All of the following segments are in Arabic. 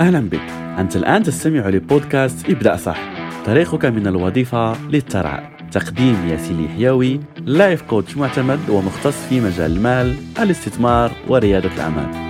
أهلا بك. أنت الآن تستمع لبودكاست ابدا صح، طريقك من الوظيفة للثراء. تقديم ياسين اليحياوي، لايف كوتش معتمد ومختص في مجال المال، الاستثمار وريادة الأعمال.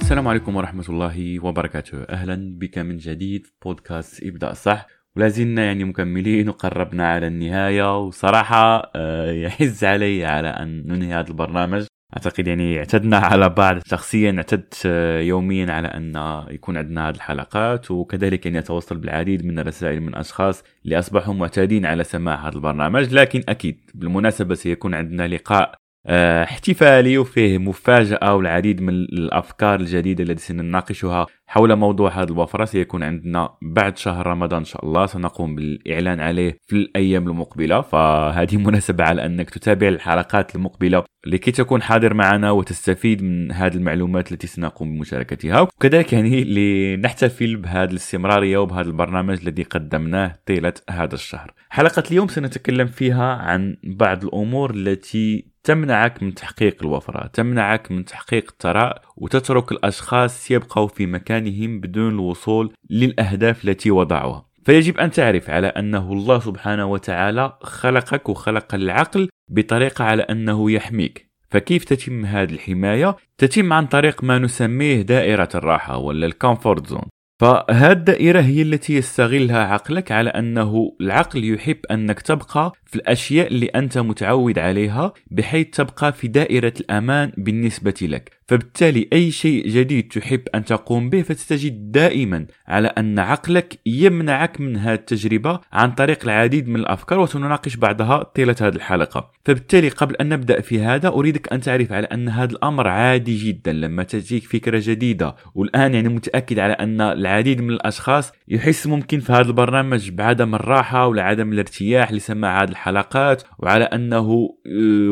السلام عليكم ورحمة الله وبركاته. أهلا بك من جديد في بودكاست ابدأ صح، ولازلنا مكملين وقربنا على النهاية، وصراحة يحز علي على أن ننهي هذا البرنامج. أعتقد اعتدنا على بعض، شخصيا اعتدت يوميا على أن يكون عندنا هذه الحلقات، وكذلك أتواصل بالعديد من الرسائل من أشخاص اللي أصبحوا معتادين على سماع هذا البرنامج. لكن أكيد بالمناسبة سيكون عندنا لقاء احتفالي وفيه مفاجأة والعديد من الأفكار الجديدة التي سنناقشها حول موضوع هذا الوفرة. سيكون عندنا بعد شهر رمضان إن شاء الله، سنقوم بالإعلان عليه في الأيام المقبلة، فهذه مناسبة على أنك تتابع الحلقات المقبلة لكي تكون حاضر معنا وتستفيد من هذه المعلومات التي سنقوم بمشاركتها، وكذلك لنحتفل بهذا الاستمرارية وبهذا البرنامج الذي قدمناه طيلة هذا الشهر. حلقة اليوم سنتكلم فيها عن بعض الأمور التي تمنعك من تحقيق الوفرة، تمنعك من تحقيق الثراء، وتترك الأشخاص يبقوا في مكانهم بدون الوصول للأهداف التي وضعوها. فيجب أن تعرف على أنه الله سبحانه وتعالى خلقك وخلق العقل بطريقة على أنه يحميك. فكيف تتم هذه الحماية؟ تتم عن طريق ما نسميه دائرة الراحة ولا الكومفورت زون. فهذه الدائرة هي التي يستغلها عقلك، على أنه العقل يحب أنك تبقى في الأشياء اللي أنت متعود عليها بحيث تبقى في دائرة الأمان بالنسبة لك. فبالتالي أي شيء جديد تحب أن تقوم به فتجد دائما على أن عقلك يمنعك من هذه التجربة عن طريق العديد من الأفكار، وسنناقش بعضها طيلة هذه الحلقة. فبالتالي قبل أن نبدأ في هذا أريدك أن تعرف على أن هذا الأمر عادي جدا لما تجيك فكرة جديدة. والآن متأكد على أن العديد من الأشخاص يحس ممكن في هذا البرنامج بعدم الراحة والعدم الارتياح لسماع هذه الحلقات، وعلى أنه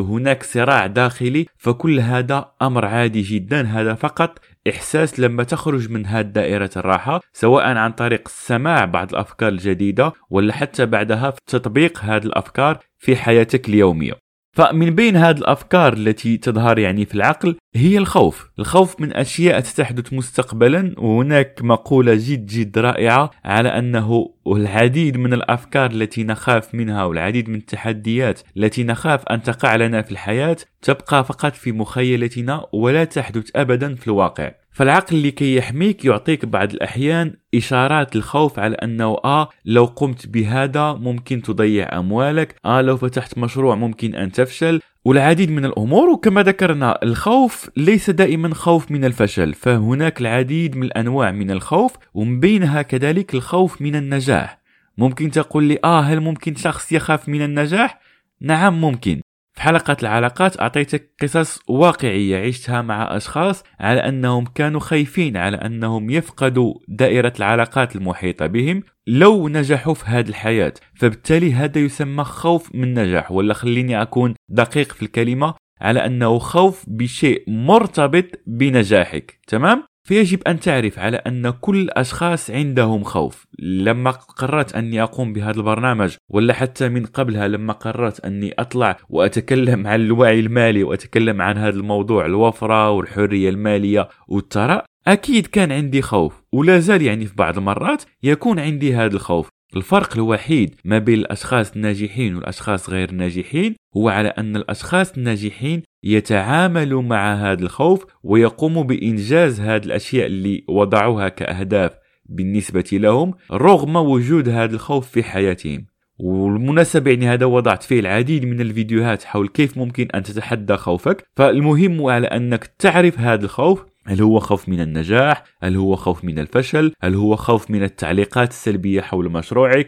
هناك صراع داخلي. فكل هذا أمر عادي جدا، هذا فقط إحساس لما تخرج من هذه دائرة الراحة، سواء عن طريق السماع بعض الأفكار الجديدة ولا حتى بعدها في تطبيق هذه الأفكار في حياتك اليومية. فمن بين هذه الأفكار التي تظهر في العقل هي الخوف من أشياء ستحدث مستقبلا. وهناك مقولة جد رائعة على أنه العديد من الأفكار التي نخاف منها والعديد من التحديات التي نخاف أن تقع لنا في الحياة تبقى فقط في مخيلتنا ولا تحدث أبدا في الواقع. فالعقل لكي يحميك يعطيك بعض الأحيان إشارات الخوف على أنه لو قمت بهذا ممكن تضيع أموالك، لو فتحت مشروع ممكن أن تفشل، والعديد من الأمور. وكما ذكرنا الخوف ليس دائما خوف من الفشل، فهناك العديد من الأنواع من الخوف، ومن بينها كذلك الخوف من النجاح. ممكن تقول لي هل ممكن شخص يخاف من النجاح؟ نعم ممكن. في حلقة العلاقات أعطيتك قصص واقعية عشتها مع أشخاص على أنهم كانوا خايفين على أنهم يفقدوا دائرة العلاقات المحيطة بهم لو نجحوا في هذه الحياة. فبالتالي هذا يسمى خوف من نجاح، ولا خليني أكون دقيق في الكلمة، على أنه خوف بشيء مرتبط بنجاحك. تمام؟ فيجب أن تعرف على أن كل الأشخاص عندهم خوف. لما قررت أني أقوم بهذا البرنامج، ولا حتى من قبلها لما قررت أني أطلع وأتكلم عن الوعي المالي وأتكلم عن هذا الموضوع الوفرة والحرية المالية والثراء، أكيد كان عندي خوف، ولا زال في بعض المرات يكون عندي هذا الخوف. الفرق الوحيد ما بين الأشخاص الناجحين والأشخاص غير الناجحين هو على أن الأشخاص الناجحين يتعاملوا مع هذا الخوف ويقوموا بإنجاز هذه الأشياء اللي وضعوها كأهداف بالنسبة لهم رغم وجود هذا الخوف في حياتهم. والمناسبة هذا وضعت فيه العديد من الفيديوهات حول كيف ممكن أن تتحدى خوفك. فالمهم على أنك تعرف هذا الخوف، هل هو خوف من النجاح؟ هل هو خوف من الفشل؟ هل هو خوف من التعليقات السلبية حول مشروعك؟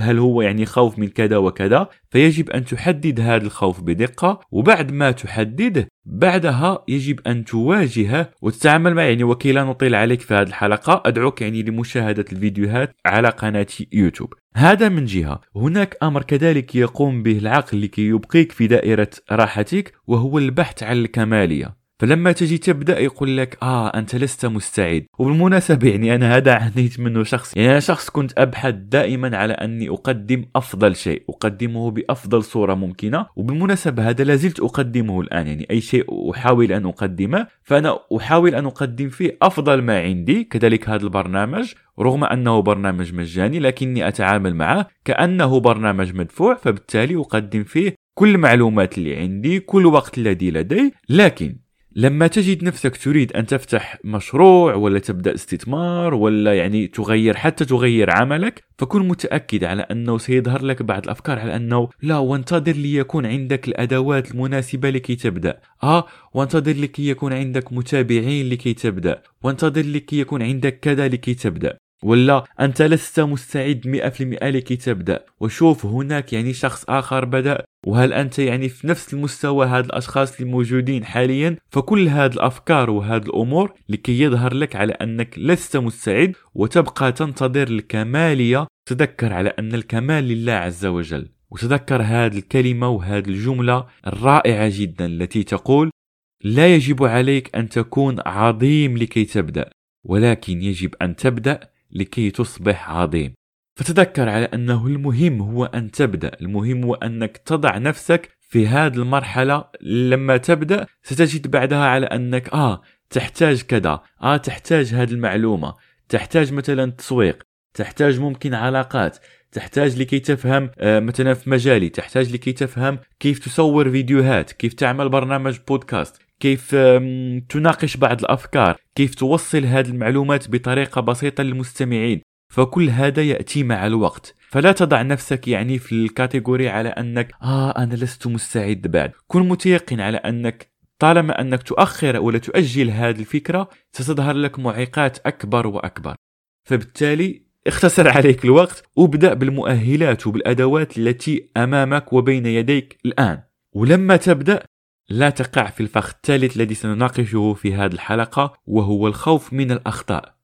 هل هو خوف من كذا وكذا؟ فيجب أن تحدد هذا الخوف بدقة، وبعد ما تحدده بعدها يجب أن تواجهه وتتعامل معه. وكي لا نطيل عليك في هذه الحلقة أدعوك لمشاهدة الفيديوهات على قناة يوتيوب. هذا من جهة. هناك أمر كذلك يقوم به العقل لكي يبقيك في دائرة راحتك، وهو البحث عن الكمالية. فلما تجي تبدا يقول لك انت لست مستعد. وبالمناسبه يعني انا هذا عانيت منه شخص، يعني انا شخص كنت ابحث دائما على اني اقدم افضل شيء، اقدمه بافضل صوره ممكنه، وبالمناسبه هذا لازلت اقدمه الان، يعني اي شيء احاول ان اقدمه فانا احاول ان اقدم فيه افضل ما عندي. كذلك هذا البرنامج رغم أنه برنامج مجاني لكني أتعامل معه كأنه برنامج مدفوع، فبالتالي أقدم فيه كل المعلومات اللي عندي، كل وقت الذي لدي. لكن لما تجد نفسك تريد أن تفتح مشروع ولا تبدأ استثمار ولا يعني حتى تغير عملك، فكن متأكد على أنه سيظهر لك بعض الأفكار على أنه لا، وانتظر ليكون عندك الأدوات المناسبة لكي تبدأ، وانتظر لكي يكون عندك متابعين لكي تبدأ، وانتظر لكي يكون عندك كذا لكي تبدأ، ولا أنت لست مستعد 100% لكي تبدأ، وشوف هناك يعني شخص آخر بدأ، وهل أنت يعني في نفس المستوى هاد الأشخاص اللي موجودين حاليا؟ فكل هاد الأفكار وهاد الأمور لكي يظهر لك على أنك لست مستعد وتبقى تنتظر الكمالية. تذكر على أن الكمال لله عز وجل، وتذكر هاد الكلمة وهاد الجملة الرائعة جدا التي تقول لا يجب عليك أن تكون عظيم لكي تبدأ، ولكن يجب أن تبدأ لكي تصبح عظيم. فتذكر على أنه المهم هو أن تبدأ، المهم هو أنك تضع نفسك في هذه المرحلة. لما تبدأ ستجد بعدها على أنك تحتاج كذا، تحتاج هذه المعلومة، تحتاج مثلا تسويق، تحتاج ممكن علاقات، تحتاج لكي تفهم مثلا في مجالي، تحتاج لكي تفهم كيف تصور فيديوهات، كيف تعمل برنامج بودكاست، كيف تناقش بعض الأفكار، كيف توصل هذه المعلومات بطريقة بسيطة للمستمعين. فكل هذا يأتي مع الوقت، فلا تضع نفسك يعني في الكاتيجوري على أنك أنا لست مستعد بعد. كن متيقن على أنك طالما أنك تؤخر ولا تؤجل هذه الفكرة ستظهر لك معيقات أكبر وأكبر، فبالتالي اختصر عليك الوقت وابدأ بالمؤهلات وبالأدوات التي أمامك وبين يديك الآن. ولما تبدأ لا تقع في الفخ الثالث الذي سنناقشه في هذه الحلقة، وهو الخوف من الأخطاء.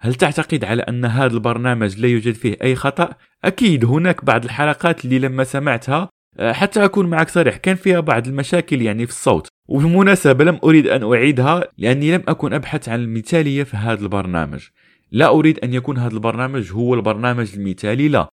هل تعتقد على أن هذا البرنامج لا يوجد فيه أي خطأ؟ أكيد هناك بعض الحلقات اللي لما سمعتها، حتى أكون معك صريح، كان فيها بعض المشاكل يعني في الصوت، وبالمناسبة لم أريد أن أعيدها لأني لم أكن أبحث عن المثالية في هذا البرنامج. لا أريد أن يكون هذا البرنامج هو البرنامج المثالي، لا،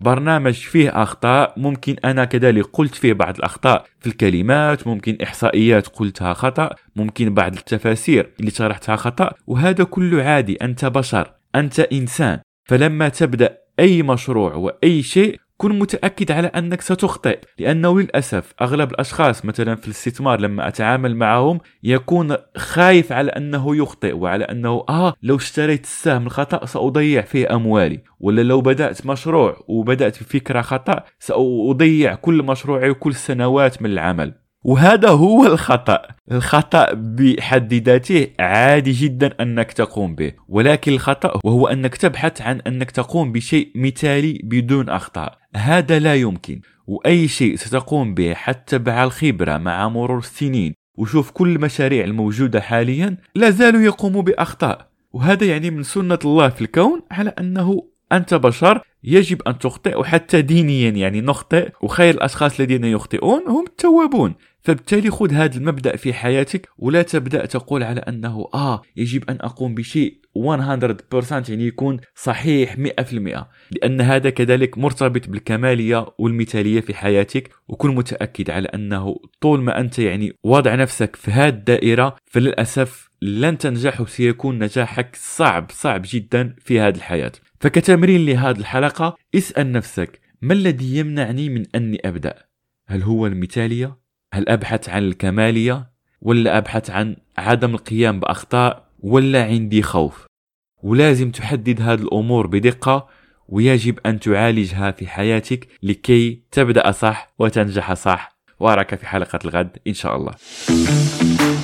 برنامج فيه أخطاء، ممكن أنا كذلك قلت فيه بعض الأخطاء في الكلمات، ممكن إحصائيات قلتها خطأ، ممكن بعض التفاسير اللي شرحتها خطأ، وهذا كله عادي، أنت بشر، أنت إنسان. فلما تبدأ أي مشروع وأي شيء كن متأكد على أنك ستخطئ، لأنه للأسف أغلب الأشخاص مثلا في الاستثمار لما أتعامل معهم يكون خايف على أنه يخطئ، وعلى أنه لو اشتريت السهم الخطأ سأضيع فيه أموالي، ولا لو بدأت مشروع وبدأت بفكرة خطأ سأضيع كل مشروعي وكل سنوات من العمل. وهذا هو الخطأ بحد ذاته عادي جدا أنك تقوم به، ولكن الخطأ وهو أنك تبحث عن أنك تقوم بشيء مثالي بدون أخطاء، هذا لا يمكن. وأي شيء ستقوم به حتى مع الخبرة مع مرور السنين، وشوف كل المشاريع الموجودة حاليا لا زالوا يقوموا بأخطاء، وهذا يعني من سنة الله في الكون على أنه أنت بشر يجب أن تخطئ، وحتى دينيا يعني نخطئ، وخير الأشخاص الذين يخطئون هم التوابون. فبالتالي خذ هذا المبدأ في حياتك، ولا تبدأ تقول على أنه يجب أن أقوم بشيء 100% يعني يكون صحيح 100%، لأن هذا كذلك مرتبط بالكمالية والمثالية في حياتك. وكن متأكد على أنه طول ما أنت يعني وضع نفسك في هذه الدائرة فللأسف لن تنجح، وسيكون نجاحك صعب جدا في هذه الحياة. فكتمرين لهذه الحلقة اسأل نفسك ما الذي يمنعني من أني أبدأ؟ هل هو المثالية؟ هل أبحث عن الكمالية؟ ولا أبحث عن عدم القيام بأخطاء؟ ولا عندي خوف؟ ولازم تحدد هذه الأمور بدقة، ويجب أن تعالجها في حياتك لكي تبدأ صح وتنجح صح. وأراك في حلقة الغد إن شاء الله.